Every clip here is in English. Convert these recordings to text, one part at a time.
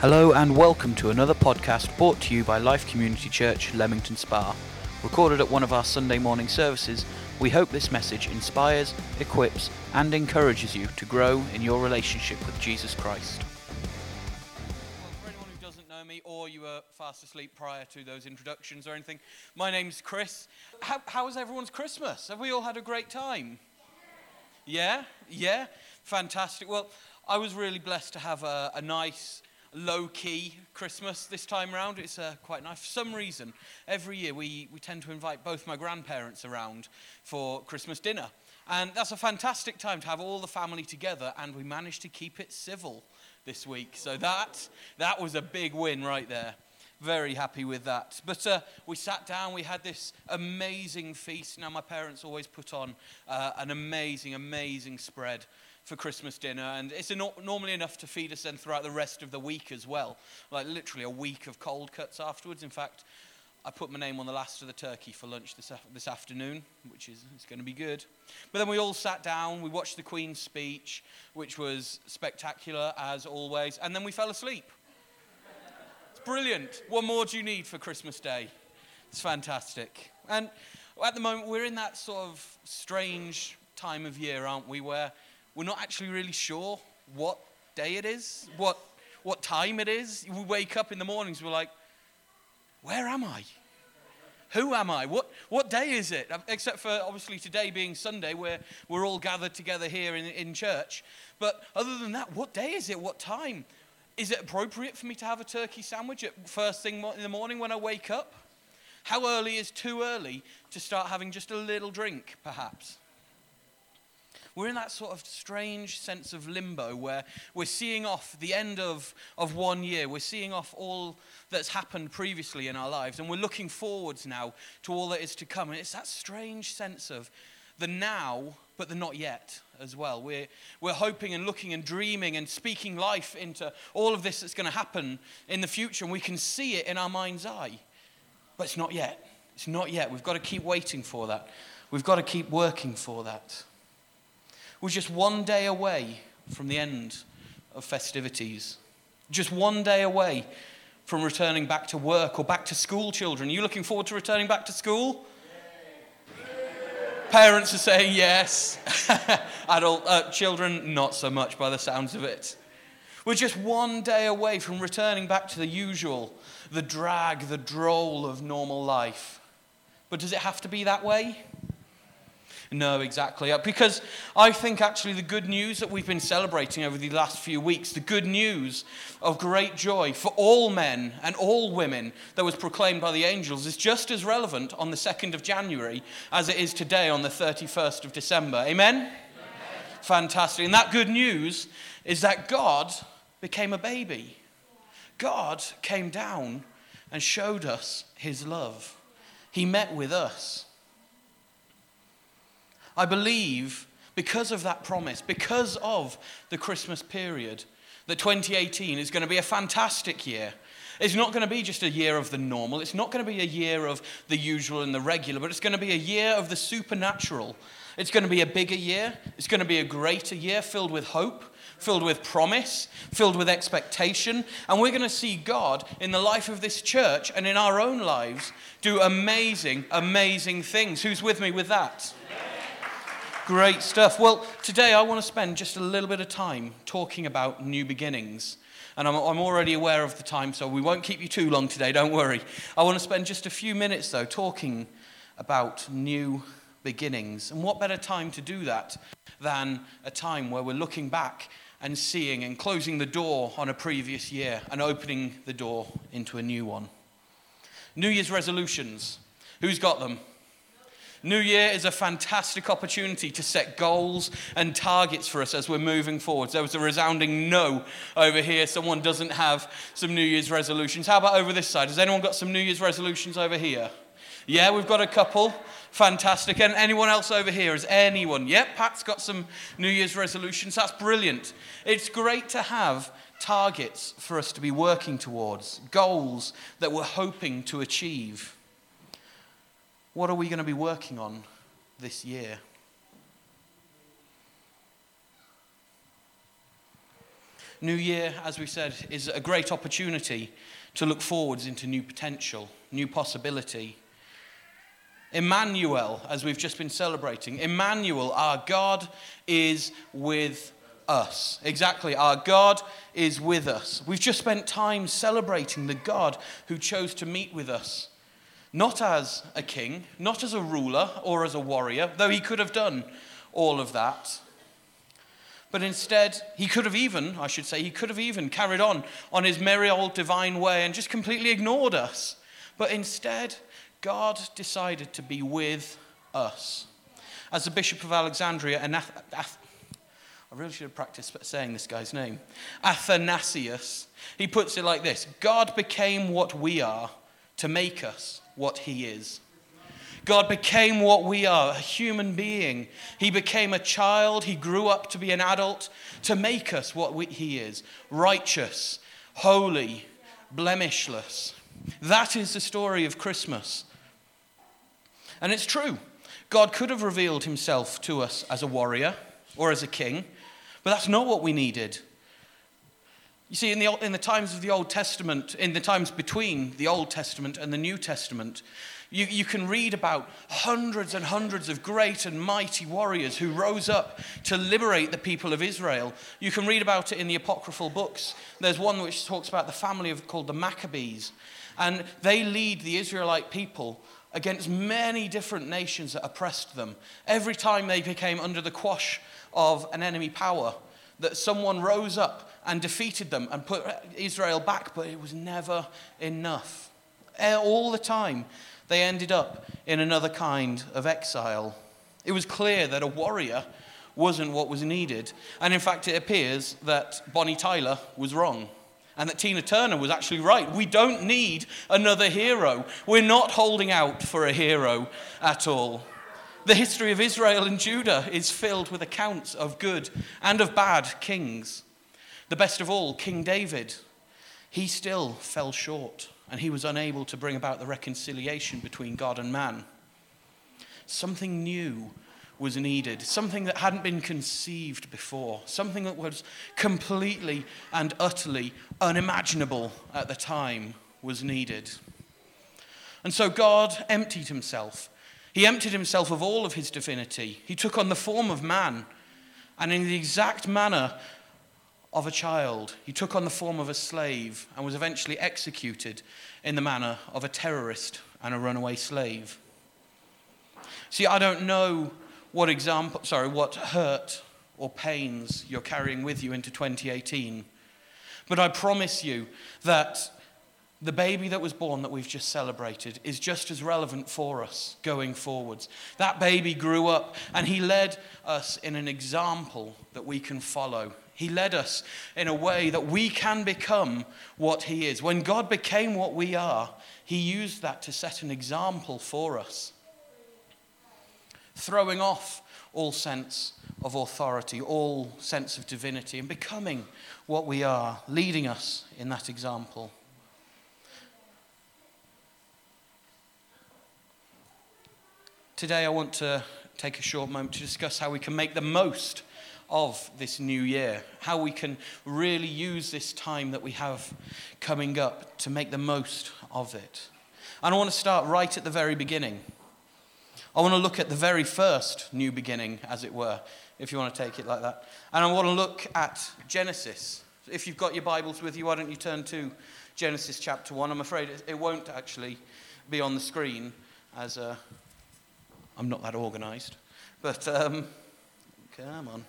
Hello and welcome to another podcast brought to you by Life Community Church, Leamington Spa. Recorded at one of our Sunday morning services, we hope this message inspires, equips and encourages you to grow in your relationship with Jesus Christ. Well, for anyone who doesn't know me or you were fast asleep prior to those introductions or anything, my name's Chris. How was everyone's Christmas? Have we all had a great time? Yeah? Fantastic. Well, I was really blessed to have a nice low-key Christmas this time around. It's quite nice. For some reason, every year we tend to invite both my grandparents around for Christmas dinner. And that's a fantastic time to have all the family together, and we managed to keep it civil this week. So that was a big win right there. Very happy with that. But we sat down, we had this amazing feast. Now, my parents always put on an amazing, amazing spread for Christmas dinner, and it's normally enough to feed us then throughout the rest of the week as well, like literally a week of cold cuts afterwards. In fact, I put my name on the last of the turkey for lunch this afternoon, which is it's going to be good. But then we all sat down, we watched the Queen's speech, which was spectacular as always, and then we fell asleep. It's brilliant. What more do you need for Christmas Day? It's fantastic. And at the moment, we're in that sort of strange time of year, aren't we, where we're not actually really sure what day it is, what time it is. We wake up in the mornings, we're like, where am I? Who am I? What day is it? Except for, obviously, today being Sunday, where we're all gathered together here in church. But other than that, what day is it? What time? Is it appropriate for me to have a turkey sandwich at first thing in the morning when I wake up? How early is too early to start having just a little drink, perhaps? We're in that sort of strange sense of limbo where we're seeing off the end of one year. We're seeing off all that's happened previously in our lives, and we're looking forwards now to all that is to come. And it's that strange sense of the now, but the not yet as well. We're hoping and looking and dreaming and speaking life into all of this that's going to happen in the future, and we can see it in our mind's eye. But it's not yet. It's not yet. We've got to keep waiting for that. We've got to keep working for that. We're just one day away from the end of festivities. Just one day away from returning back to work or back to school, children. Are you looking forward to returning back to school? Yay. Parents are saying yes. Children, not so much by the sounds of it. We're just one day away from returning back to the usual, the drag, the droll of normal life. But does it have to be that way? No, exactly. Because I think actually the good news that we've been celebrating over the last few weeks, the good news of great joy for all men and all women that was proclaimed by the angels is just as relevant on the 2nd of January as it is today on the 31st of December. Amen? Amen. Fantastic. And that good news is that God became a baby. God came down and showed us his love. He met with us. I believe because of that promise, because of the Christmas period, that 2018 is going to be a fantastic year. It's not going to be just a year of the normal. It's not going to be a year of the usual and the regular, but it's going to be a year of the supernatural. It's going to be a bigger year. It's going to be a greater year filled with hope, filled with promise, filled with expectation. And we're going to see God in the life of this church and in our own lives do amazing, amazing things. Who's with me with that? Great stuff. Well, today I want to spend just a little bit of time talking about new beginnings. And I'm already aware of the time, so we won't keep you too long today, don't worry. I want to spend just a few minutes, though, talking about new beginnings. And what better time to do that than a time where we're looking back and seeing and closing the door on a previous year and opening the door into a new one. New Year's resolutions. Who's got them? New Year is a fantastic opportunity to set goals and targets for us as we're moving forwards. There was a resounding no over here. Someone doesn't have some New Year's resolutions. How about over this side? Has anyone got some New Year's resolutions over here? Yeah, we've got a couple. Fantastic. And anyone else over here? Is anyone? Yep, Pat's got some New Year's resolutions. That's brilliant. It's great to have targets for us to be working towards, goals that we're hoping to achieve. What are we going to be working on this year? New Year, as we said, is a great opportunity to look forwards into new potential, new possibility. Emmanuel, as we've just been celebrating, Emmanuel, our God is with us. Exactly, our God is with us. We've just spent time celebrating the God who chose to meet with us, not as a king, not as a ruler or as a warrior, though he could have done all of that. But instead, he could have even carried on his merry old divine way and just completely ignored us. But instead, God decided to be with us. As the Bishop of Alexandria, I really should have practiced saying this guy's name, Athanasius, he puts it like this: God became what we are to make us what he is. God became what we are, a human being. He became a child. He grew up to be an adult to make us what he is, righteous, holy, blemishless. That is the story of Christmas. And it's true. God could have revealed himself to us as a warrior or as a king, but that's not what we needed. You see, in the times of the Old Testament, in the times between the Old Testament and the New Testament, you can read about hundreds and hundreds of great and mighty warriors who rose up to liberate the people of Israel. You can read about it in the apocryphal books. There's one which talks about the family called the Maccabees, and they lead the Israelite people against many different nations that oppressed them. Every time they became under the quash of an enemy power, that someone rose up and defeated them and put Israel back, but it was never enough. All the time, they ended up in another kind of exile. It was clear that a warrior wasn't what was needed. And in fact, it appears that Bonnie Tyler was wrong and that Tina Turner was actually right. We don't need another hero. We're not holding out for a hero at all. The history of Israel and Judah is filled with accounts of good and of bad kings. The best of all, King David, he still fell short, and he was unable to bring about the reconciliation between God and man. Something new was needed, something that hadn't been conceived before, something that was completely and utterly unimaginable at the time was needed. And so God emptied himself. He emptied himself of all of his divinity. He took on the form of man, and in the exact manner of a child, he took on the form of a slave and was eventually executed in the manner of a terrorist and a runaway slave. See, I don't know what hurt or pains you're carrying with you into 2018, but I promise you that the baby that was born that we've just celebrated is just as relevant for us going forwards. That baby grew up and he led us in an example that we can follow. He led us in a way that we can become what he is. When God became what we are, he used that to set an example for us, throwing off all sense of authority, all sense of divinity, and becoming what we are, leading us in that example. Today I want to take a short moment to discuss how we can make the most of this new year, how we can really use this time that we have coming up to make the most of it. And I want to start right at the very beginning. I want to look at the very first new beginning, as it were, if you want to take it like that. And I want to look at Genesis. If you've got your Bibles with you, why don't you turn to Genesis chapter 1. I'm afraid it won't actually be on the screen, as I'm not that organised. But come on.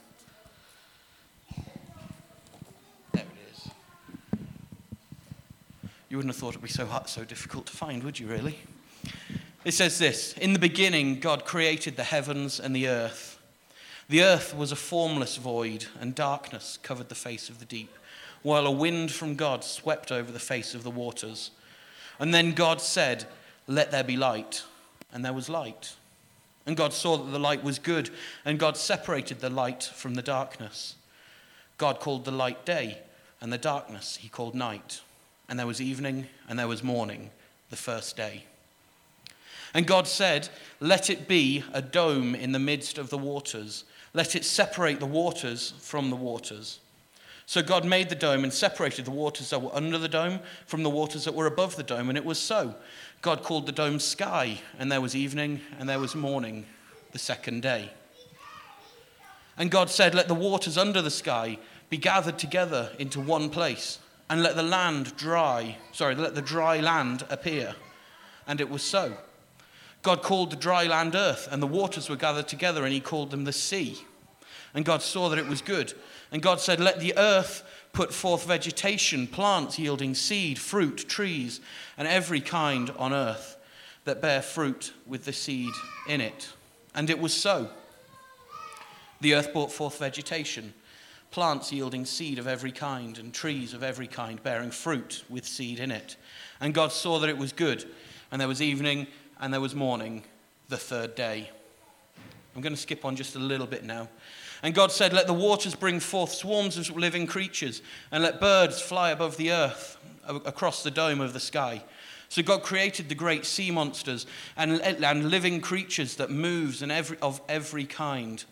You wouldn't have thought it would be so hard, so difficult to find, would you really? It says this: in the beginning, God created the heavens and the earth. The earth was a formless void, and darkness covered the face of the deep, while a wind from God swept over the face of the waters. And then God said, "Let there be light," and there was light. And God saw that the light was good, and God separated the light from the darkness. God called the light day, and the darkness he called night. And there was evening, and there was morning, the first day. And God said, "Let it be a dome in the midst of the waters. Let it separate the waters from the waters." So God made the dome and separated the waters that were under the dome from the waters that were above the dome, and it was so. God called the dome sky, and there was evening, and there was morning the second day. And God said, let the waters under the sky be gathered together into one place, and let the dry land appear. And it was so. God called the dry land earth, and the waters were gathered together, and he called them the sea. And God saw that it was good. And God said, let the earth put forth vegetation, plants yielding seed, fruit, trees, and every kind on earth that bear fruit with the seed in it. And it was so. The earth brought forth vegetation, plants yielding seed of every kind, and trees of every kind bearing fruit with seed in it. And God saw that it was good, and there was evening, and there was morning the third day. I'm going to skip on just a little bit now. And God said, let the waters bring forth swarms of living creatures, and let birds fly above the earth, across the dome of the sky. So God created the great sea monsters and living creatures that moves and of every kind,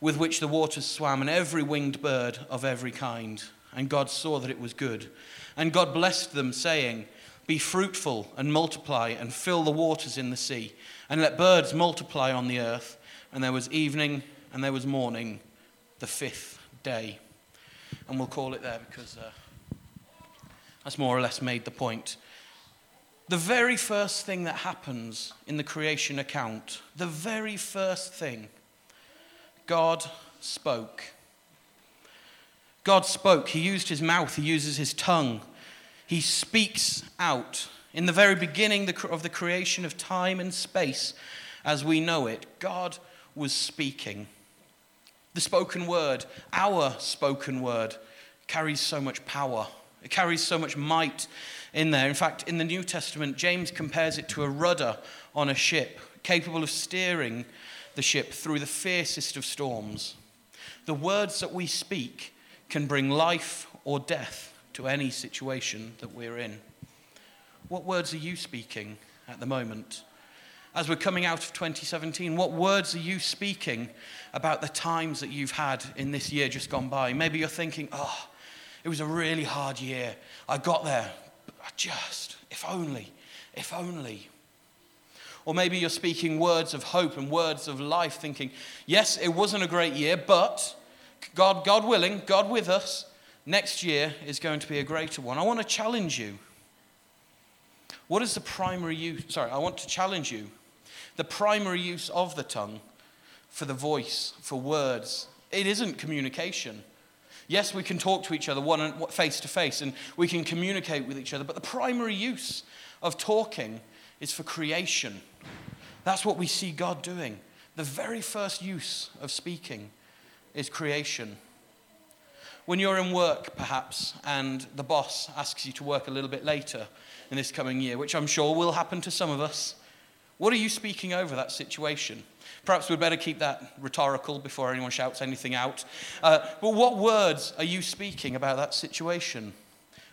with which the waters swam, and every winged bird of every kind. And God saw that it was good. And God blessed them, saying, be fruitful and multiply and fill the waters in the sea, and let birds multiply on the earth. And there was evening and there was morning, the fifth day. And we'll call it there because that's more or less made the point. The very first thing that happens in the creation account, the very first thing, God spoke. God spoke. He used his mouth. He uses his tongue. He speaks out. In the very beginning of the creation of time and space, as we know it, God was speaking. The spoken word, our spoken word, carries so much power. It carries so much might in there. In fact, in the New Testament, James compares it to a rudder on a ship, capable of steering the ship through the fiercest of storms. The words that we speak can bring life or death to any situation that we're in. What words are you speaking at the moment? As we're coming out of 2017, what words are you speaking about the times that you've had in this year just gone by? Maybe you're thinking, oh, it was a really hard year. I got there, but I just, if only. Or maybe you're speaking words of hope and words of life, thinking, yes, it wasn't a great year, but God willing, God with us, next year is going to be a greater one. I want to challenge you. I want to challenge you. The primary use of the tongue for the voice, for words, it isn't communication. Yes, we can talk to each other face to face, and we can communicate with each other, but the primary use of talking is for creation. That's what we see God doing. The very first use of speaking is creation. When you're in work, perhaps, and the boss asks you to work a little bit later in this coming year, which I'm sure will happen to some of us, what are you speaking over that situation? Perhaps we'd better keep that rhetorical before anyone shouts anything out. But what words are you speaking about that situation?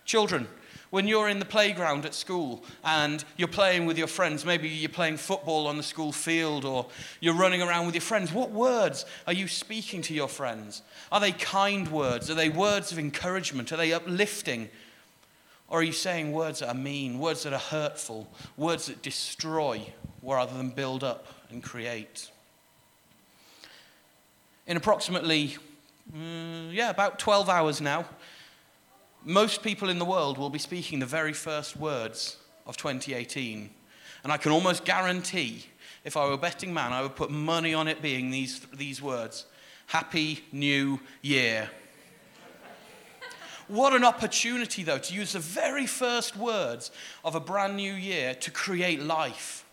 Children, when you're in the playground at school and you're playing with your friends, maybe you're playing football on the school field or you're running around with your friends, what words are you speaking to your friends? Are they kind words? Are they words of encouragement? Are they uplifting? Or are you saying words that are mean, words that are hurtful, words that destroy rather than build up and create? In approximately, about 12 hours now, most people in the world will be speaking the very first words of 2018. And I can almost guarantee, if I were a betting man, I would put money on it being these words. Happy New Year. What an opportunity, though, to use the very first words of a brand new year to create life,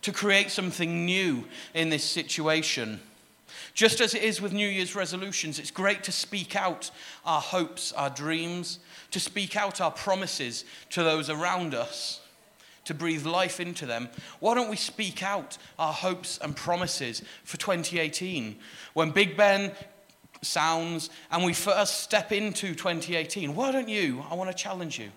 to create something new in this situation. Just as it is with New Year's resolutions, it's great to speak out our hopes, our dreams, to speak out our promises to those around us, to breathe life into them. Why don't we speak out our hopes and promises for 2018? When Big Ben sounds and we first step into 2018, I want to challenge you,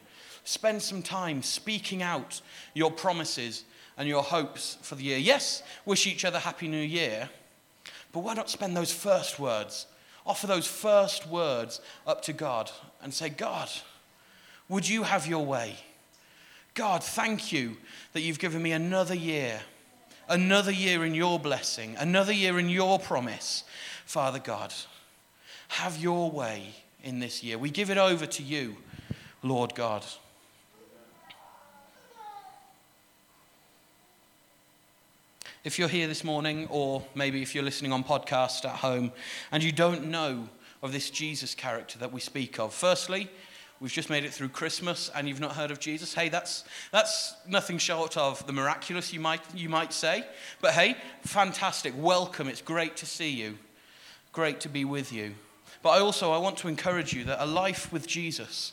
spend some time speaking out your promises and your hopes for the year. Yes, wish each other Happy New Year. But why not spend those first words offer those first words up to God and say, God, would you have your way? God, thank you that you've given me another year in your blessing, another year in your promise. Father God, have your way in this year. We give it over to you, Lord God. If you're here this morning, or maybe if you're listening on podcast at home, and you don't know of this Jesus character that we speak of, firstly, we've just made it through Christmas and you've not heard of Jesus. Hey, that's nothing short of the miraculous, you might say. But hey, fantastic. Welcome. It's great to see you. Great to be with you. But I want to encourage you that a life with Jesus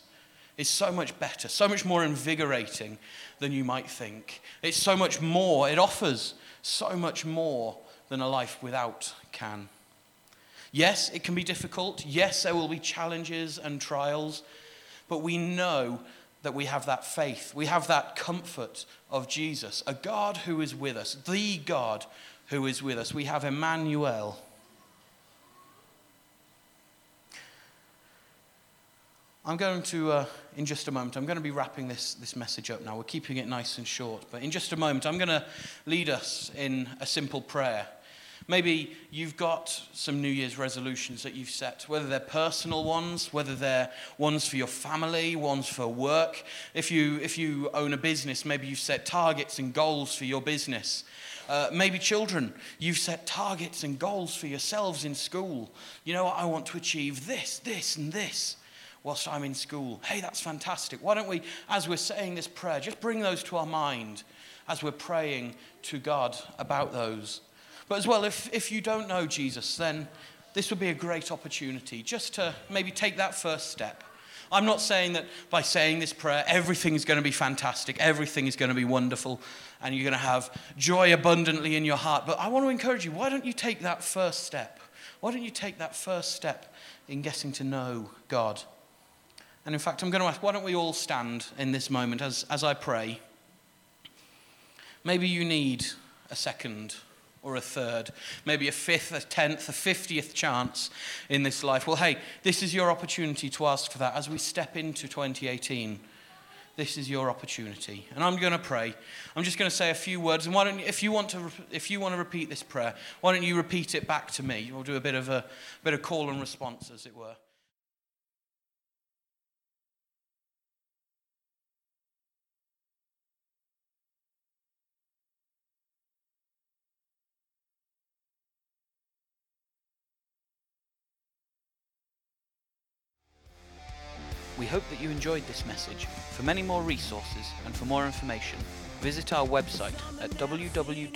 is so much better, so much more invigorating than you might think. It's so much more. It offers so much more than a life without can. Yes, it can be difficult. Yes, there will be challenges and trials. But we know that we have that faith. We have that comfort of Jesus, a God who is with us, the God who is with us. We have Emmanuel. I'm going to, in just a moment, I'm going to be wrapping this message up now. We're keeping it nice and short. But in just a moment, I'm going to lead us in a simple prayer. Maybe you've got some New Year's resolutions that you've set, whether they're personal ones, whether they're ones for your family, ones for work. If you own a business, maybe you've set targets and goals for your business. Maybe children, you've set targets and goals for yourselves in school. You know what, I want to achieve this, this, and this whilst I'm in school. Hey, that's fantastic. Why don't we, as we're saying this prayer, just bring those to our mind as we're praying to God about those. But as well, if you don't know Jesus, then this would be a great opportunity just to maybe take that first step. I'm not saying that by saying this prayer, everything is going to be fantastic, everything is going to be wonderful, and you're going to have joy abundantly in your heart. But I want to encourage you, why don't you take that first step? Why don't you take that first step in getting to know God? And in fact, I'm going to ask, why don't we all stand in this moment as I pray? Maybe you need a second or a third, maybe a fifth, a 10th, a 50th chance in this life. Well, hey, this is your opportunity to ask for that as we step into 2018. This is your opportunity. And I'm going to pray. I'm just going to say a few words. And why don't you, if you want to repeat this prayer, why don't you repeat it back to me? We'll do a bit of call and response, as it were. We hope that you enjoyed this message. For many more resources and for more information, visit our website at www.life-cc.org.